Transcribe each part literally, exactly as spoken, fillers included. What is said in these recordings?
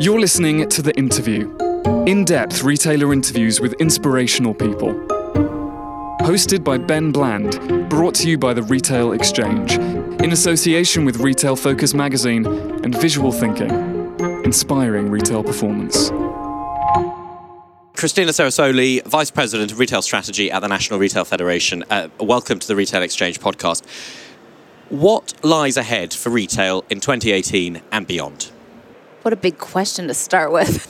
You're listening to The Interview, in-depth retailer interviews with inspirational people. Hosted by Ben Bland, brought to you by The Retail Exchange, in association with Retail Focus Magazine and Visual Thinking, inspiring retail performance. Cristina Ceresoli, Vice President of Retail Strategy at the National Retail Federation. Uh, welcome to the Retail Exchange podcast. What lies ahead for retail in twenty eighteen and beyond? What a big question to start with.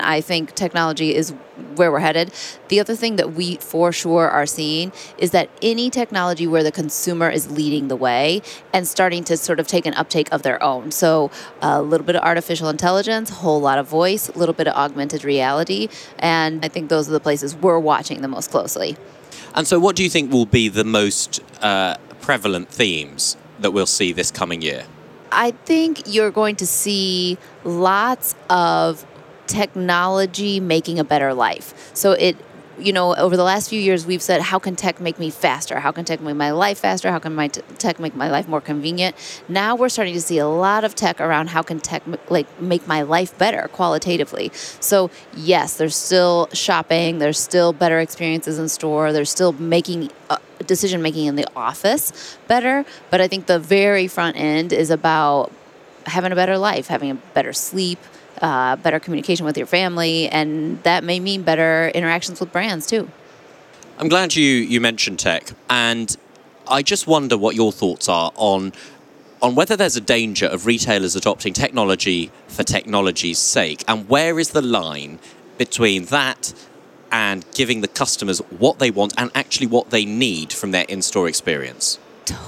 I think technology is where we're headed. The other thing that we for sure are seeing is that any technology where the consumer is leading the way and starting to sort of take an uptake of their own. So a little bit of artificial intelligence, a whole lot of voice, a little bit of augmented reality. And I think those are the places we're watching the most closely. And so what do you think will be the most uh, prevalent themes that we'll see this coming year? I think you're going to see lots of technology making a better life. So it, you know, over the last few years, we've said, how can tech make me faster? How can tech make my life faster? How can my t- tech make my life more convenient? Now we're starting to see a lot of tech around how can tech m- like make my life better qualitatively. So yes, there's still shopping. There's still better experiences in store. There's still making uh, decision-making in the office better. But I think the very front end is about having a better life, having a better sleep, Uh, better communication with your family, and that may mean better interactions with brands too. I'm glad you, you mentioned tech, and I just wonder what your thoughts are on on whether there's a danger of retailers adopting technology for technology's sake, and where is the line between that and giving the customers what they want and actually what they need from their in-store experience?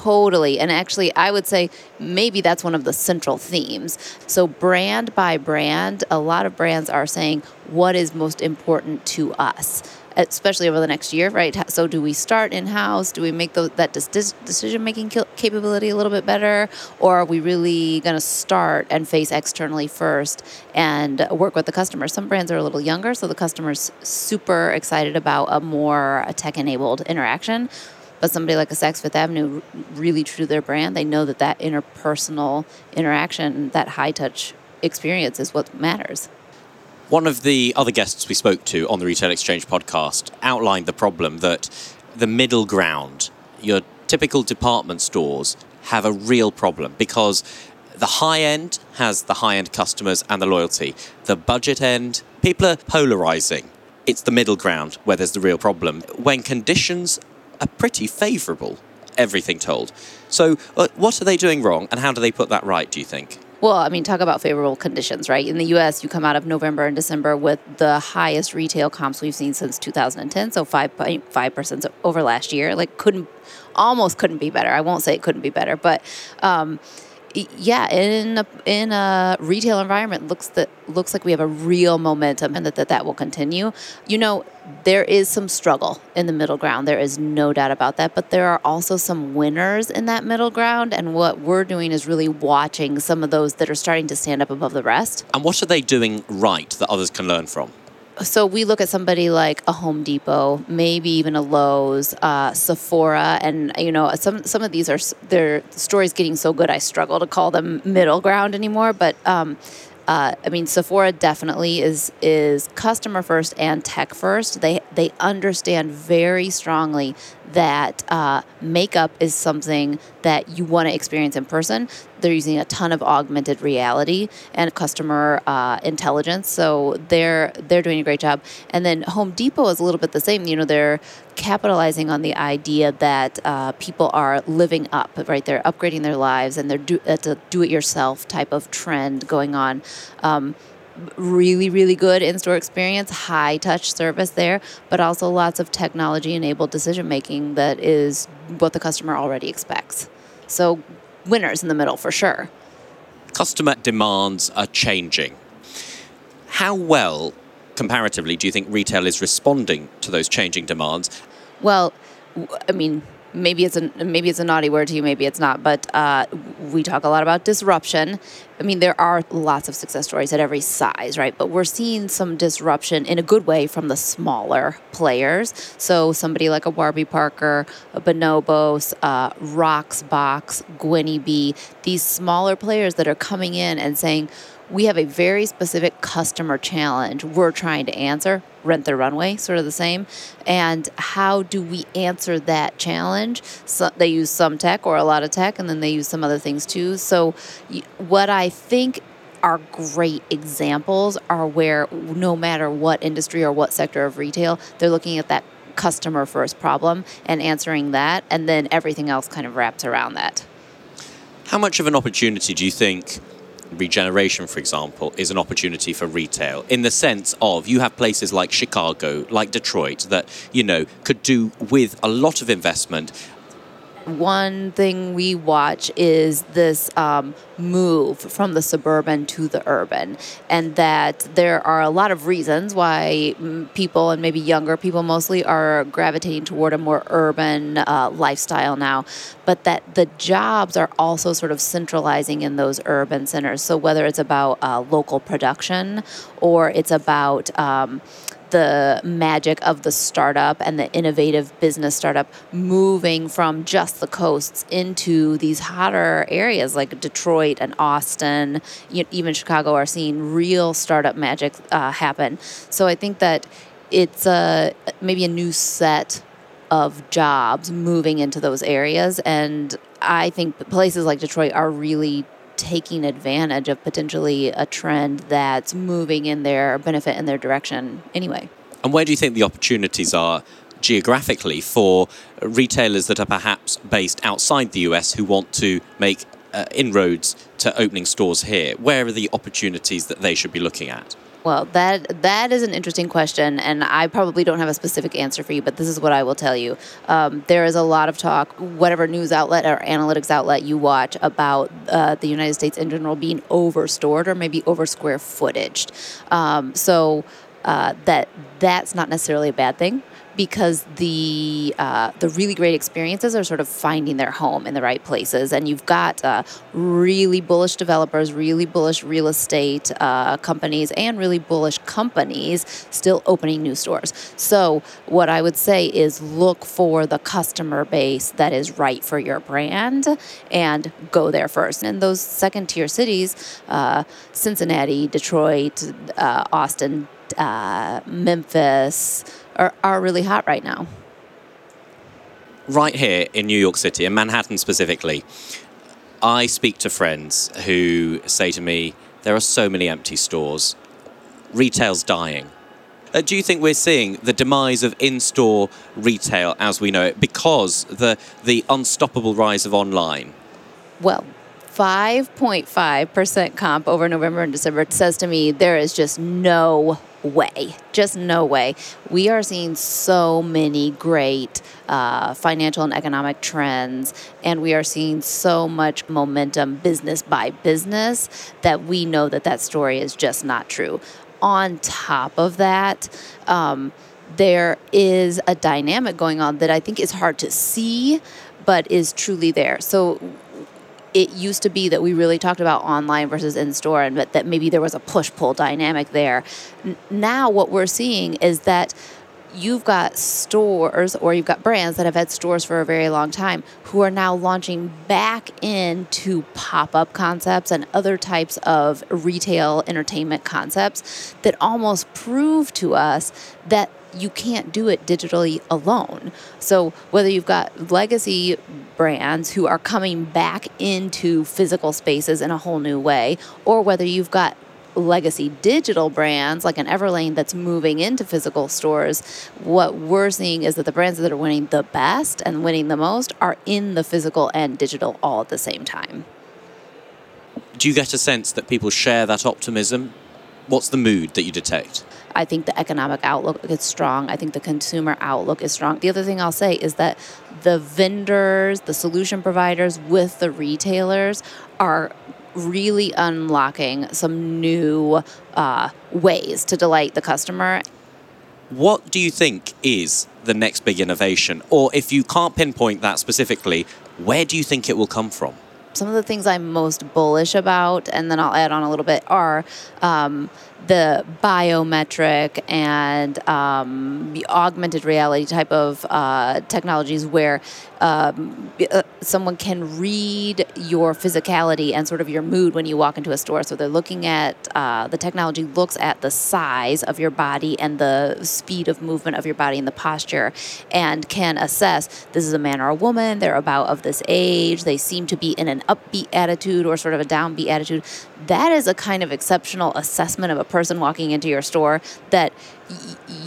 Totally. And actually, I would say maybe that's one of the central themes. So brand by brand, a lot of brands are saying, what is most important to us, especially over the next year, right? So do we start in-house? Do we make those, that dis- decision-making capability a little bit better? Or are we really going to start and face externally first and work with the customer? Some brands are a little younger, so the customer's super excited about a more tech-enabled interaction. But somebody like a Saks Fifth Avenue, really true to their brand, they know that that interpersonal interaction, that high-touch experience is what matters. One of the other guests we spoke to on the Retail Exchange podcast outlined the problem that the middle ground, your typical department stores, have a real problem because the high end has the high-end customers and the loyalty. The budget end, people are polarizing. It's the middle ground where there's the real problem. When conditions are pretty favourable, everything told. So uh, what are they doing wrong and how do they put that right, do you think? Well, I mean, talk about favourable conditions, right? In the U S, you come out of November and December with the highest retail comps we've seen since two thousand ten, so five point five percent over last year. Like, couldn't, almost couldn't be better. I won't say it couldn't be better, but um, yeah, in a, in a retail environment, looks that looks like we have a real momentum and that, that that will continue. You know, there is some struggle in the middle ground. There is no doubt about that. But there are also some winners in that middle ground. And what we're doing is really watching some of those that are starting to stand up above the rest. And what are they doing right that others can learn from? So we look at somebody like a Home Depot, maybe even a Lowe's, uh, Sephora, and you know some some of these are their stories getting so good I struggle to call them middle ground anymore. But um, uh, I mean Sephora definitely is is customer first and tech first. They they understand very strongly that uh, makeup is something that you want to experience in person. They're using a ton of augmented reality and customer uh, intelligence, so they're they're doing a great job. And then Home Depot is a little bit the same. You know, they're capitalizing on the idea that uh, people are living up, right? They're upgrading their lives, and they're do it's a do-it-yourself type of trend going on. Um, Really, really good in-store experience, high-touch service there, but also lots of technology-enabled decision-making that is what the customer already expects. So winners in the middle, for sure. Customer demands are changing. How well, comparatively, do you think retail is responding to those changing demands? Well, I mean... Maybe it's a maybe it's a naughty word to you, maybe it's not, but uh, we talk a lot about disruption. I mean, there are lots of success stories at every size, right? But we're seeing some disruption in a good way from the smaller players. So somebody like a Warby Parker, a Bonobos, uh, Roxbox, Gwennie B, these smaller players that are coming in and saying, we have a very specific customer challenge we're trying to answer. Rent the Runway, sort of the same. And how do we answer that challenge? So they use some tech or a lot of tech, and then they use some other things too. So what I think are great examples are where no matter what industry or what sector of retail, they're looking at that customer first problem and answering that, and then everything else kind of wraps around that. How much of an opportunity do you think regeneration, for example, is an opportunity for retail, in the sense of you have places like Chicago, like Detroit, that, you know, could do with a lot of investment? One thing we watch is this um, move from the suburban to the urban, and that there are a lot of reasons why people, and maybe younger people mostly, are gravitating toward a more urban uh, lifestyle now, but that the jobs are also sort of centralizing in those urban centers. So whether it's about uh, local production, or it's about um, the magic of the startup and the innovative business startup moving from just the coasts into these hotter areas like Detroit and Austin, even Chicago, are seeing real startup magic uh, happen. So I think that it's a, maybe a new set of jobs moving into those areas. And I think places like Detroit are really taking advantage of potentially a trend that's moving in their benefit, in their direction anyway. And where do you think the opportunities are geographically for retailers that are perhaps based outside the U S who want to make uh, inroads to opening stores here? Where are the opportunities that they should be looking at? Well, that that is an interesting question, and I probably don't have a specific answer for you, but this is what I will tell you. Um, there is a lot of talk, whatever news outlet or analytics outlet you watch, about uh, the United States in general being overstored or maybe over square footaged. Um, so uh, that that's not necessarily a bad thing, because the uh, the really great experiences are sort of finding their home in the right places. And you've got uh, really bullish developers, really bullish real estate uh, companies, and really bullish companies still opening new stores. So what I would say is look for the customer base that is right for your brand and go there first. And those second-tier cities, uh, Cincinnati, Detroit, uh, Austin, uh, Memphis, Are, are really hot right now. Right here in New York City, in Manhattan specifically, I speak to friends who say to me, there are so many empty stores. Retail's dying. Uh, do you think we're seeing the demise of in-store retail as we know it because the the unstoppable rise of online? Well, five point five percent comp over November and December says to me there is just no way. Just no way. We are seeing so many great uh, financial and economic trends, and we are seeing so much momentum business by business that we know that that story is just not true. On top of that, um, there is a dynamic going on that I think is hard to see, but is truly there. So it used to be that we really talked about online versus in-store, and that maybe there was a push-pull dynamic there. Now what we're seeing is that you've got stores, or you've got brands that have had stores for a very long time, who are now launching back into pop-up concepts and other types of retail entertainment concepts that almost prove to us that you can't do it digitally alone. So whether you've got legacy brands who are coming back into physical spaces in a whole new way, or whether you've got legacy digital brands like an Everlane that's moving into physical stores, what we're seeing is that the brands that are winning the best and winning the most are in the physical and digital all at the same time. Do you get a sense that people share that optimism? What's the mood that you detect? I think the economic outlook is strong. I think the consumer outlook is strong. The other thing I'll say is that the vendors, the solution providers with the retailers are really unlocking some new uh, ways to delight the customer. What do you think is the next big innovation? Or if you can't pinpoint that specifically, where do you think it will come from? some of the things I'm most bullish about, and then I'll add on a little bit, are um, the biometric and um, the augmented reality type of uh, technologies where um, uh, someone can read your physicality and sort of your mood when you walk into a store. So they're looking at, uh, the technology looks at the size of your body and the speed of movement of your body and the posture, and can assess, this is a man or a woman, they're about of this age, they seem to be in an upbeat attitude or sort of a downbeat attitude. That is a kind of exceptional assessment of a person walking into your store that,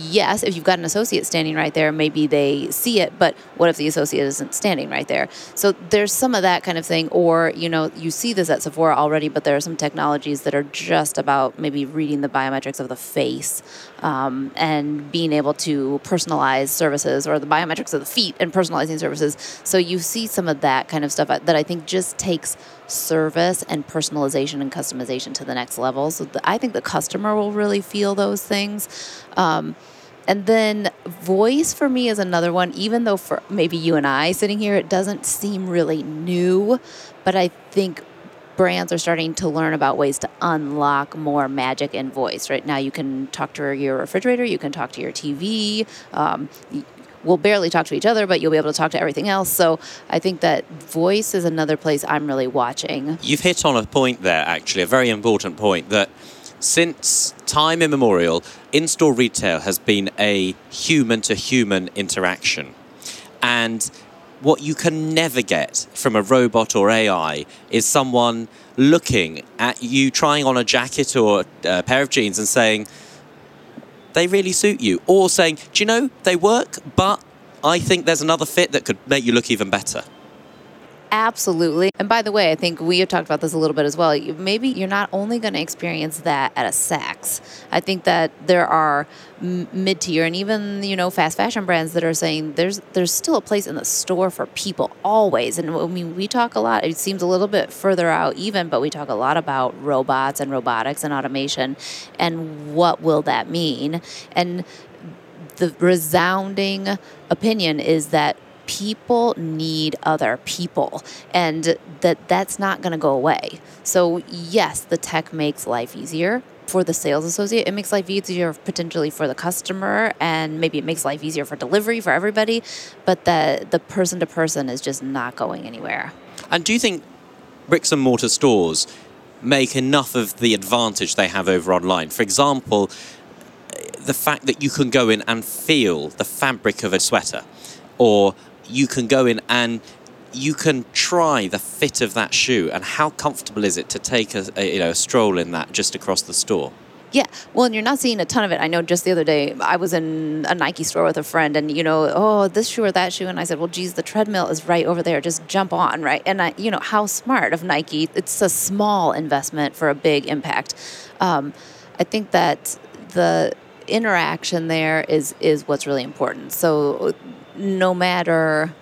yes, if you've got an associate standing right there, maybe they see it, but what if the associate isn't standing right there? So there's some of that kind of thing. Or, you know, you see this at Sephora already, but there are some technologies that are just about maybe reading the biometrics of the face, um, and being able to personalize services, or the biometrics of the feet and personalizing services. So you see some of that kind of stuff that I think just takes service and personalization and customization to the next level. So the, I think the customer will really feel those things. Um, and then voice for me is another one, even though for maybe you and I sitting here, it doesn't seem really new, but I think brands are starting to learn about ways to unlock more magic in voice. Right now you can talk to your refrigerator, you can talk to your T V, um, we'll barely talk to each other, but you'll be able to talk to everything else. So I think that voice is another place I'm really watching. You've hit on a point there, actually, a very important point, that since time immemorial, in-store retail has been a human-to-human interaction. And what you can never get from a robot or A I is someone looking at you, trying on a jacket or a pair of jeans and saying, they really suit you. Or saying, do you know, they work, but I think there's another fit that could make you look even better. Absolutely. And by the way, I think we have talked about this a little bit as well. Maybe you're not only going to experience that at a Saks. I think that there are mid-tier and even, you know, fast fashion brands that are saying there's there's still a place in the store for people always. And I mean, we talk a lot, it seems a little bit further out even, but we talk a lot about robots and robotics and automation and what will that mean. And the resounding opinion is that people need other people, and that that's not going to go away. So yes, the tech makes life easier for the sales associate. It makes life easier potentially for the customer, and maybe it makes life easier for delivery, for everybody. But the the person to person is just not going anywhere. And do you think bricks and mortar stores make enough of the advantage they have over online? For example, the fact that you can go in and feel the fabric of a sweater, or you can go in and you can try the fit of that shoe, and how comfortable is it to take a, a you know a stroll in that just across the store? Yeah, well, and you're not seeing a ton of it. I know just the other day I was in a Nike store with a friend, and, you know, oh, this shoe or that shoe. And I said, well, geez, the treadmill is right over there. Just jump on, right? And, I, you know, how smart of Nike. It's a small investment for a big impact. Um, I think that the interaction there is is what's really important. So no matter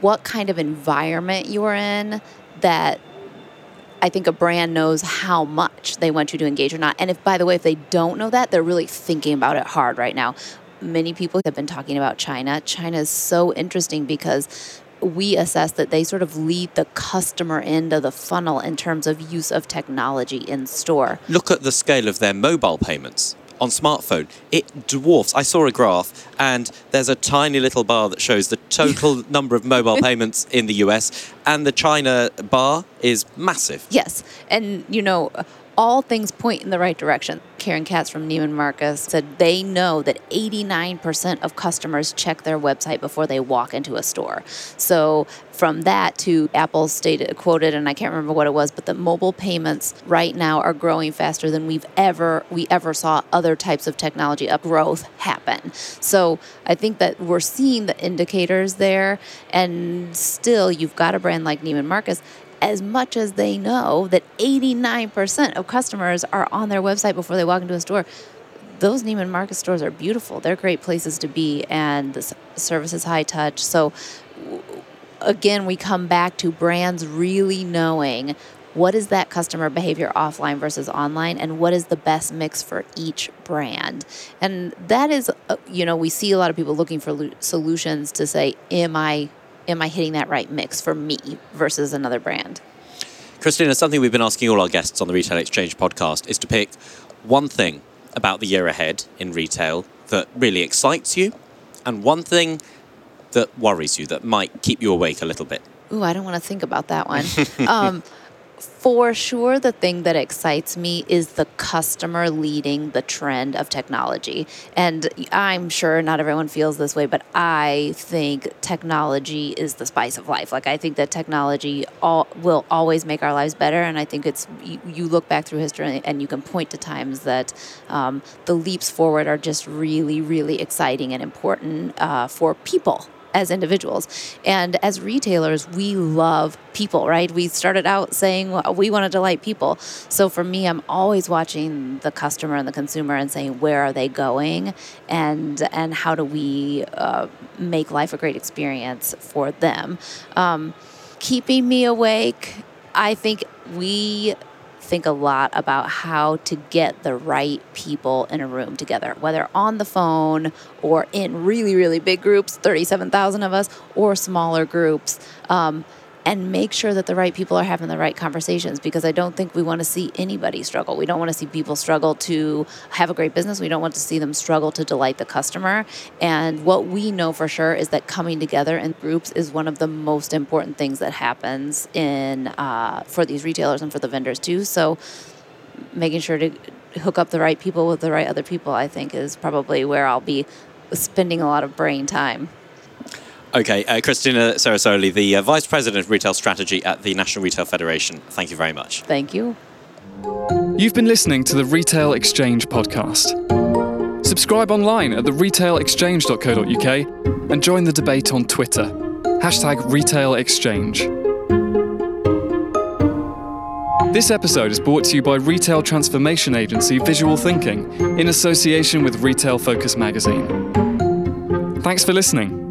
what kind of environment you're in, that I think a brand knows how much they want you to engage or not. And if, by the way, if they don't know that, they're really thinking about it hard right now. Many people have been talking about China. China is so interesting because we assess that they sort of lead the customer end of the funnel in terms of use of technology in store. Look at the scale of their mobile payments on smartphone. It dwarfs. I saw a graph, and there's a tiny little bar that shows the total number of mobile payments in the U S, and the China bar is massive. Yes. And, you know, all things point in the right direction. Karen Katz from Neiman Marcus said they know that eighty-nine percent of customers check their website before they walk into a store. So from that to Apple stated, quoted, and I can't remember what it was, but the mobile payments right now are growing faster than we've ever, we ever saw other types of technology up growth happen. So I think that we're seeing the indicators there, and still you've got a brand like Neiman Marcus, as much as they know that eighty-nine percent of customers are on their website before they walk into a store. Those Neiman Marcus stores are beautiful. They're great places to be, and the service is high touch. So again, we come back to brands really knowing what is that customer behavior offline versus online, and what is the best mix for each brand. And that is, you know, we see a lot of people looking for solutions to say, am I Am I hitting that right mix for me versus another brand? Cristina, something we've been asking all our guests on the Retail Exchange podcast is to pick one thing about the year ahead in retail that really excites you and one thing that worries you, that might keep you awake a little bit. Ooh, I don't want to think about that one. um, for sure, the thing that excites me is the customer leading the trend of technology. And I'm sure not everyone feels this way, but I think technology is the spice of life. Like, I think that technology all, will always make our lives better. And I think it's, you, you look back through history and you can point to times that um, the leaps forward are just really, really exciting and important uh, for people. As individuals. And as retailers, we love people, right? We started out saying, well, we want to delight people. So for me, I'm always watching the customer and the consumer and saying, where are they going? And and how do we uh, make life a great experience for them? Um, keeping me awake, I think we... think a lot about how to get the right people in a room together, whether on the phone or in really, really big groups, thirty-seven thousand of us, or smaller groups, um, and make sure that the right people are having the right conversations, because I don't think we want to see anybody struggle. We don't want to see people struggle to have a great business. We don't want to see them struggle to delight the customer. And what we know for sure is that coming together in groups is one of the most important things that happens in uh, for these retailers and for the vendors too. So making sure to hook up the right people with the right other people, I think, is probably where I'll be spending a lot of brain time. Okay, uh, Cristina Ceresoli, the uh, Vice President of Retail Strategy at the National Retail Federation. Thank you very much. Thank you. You've been listening to the Retail Exchange podcast. Subscribe online at the retail exchange dot co dot uk and join the debate on Twitter. Hashtag Retail Exchange. This episode is brought to you by retail transformation agency Visual Thinking in association with Retail Focus Magazine. Thanks for listening.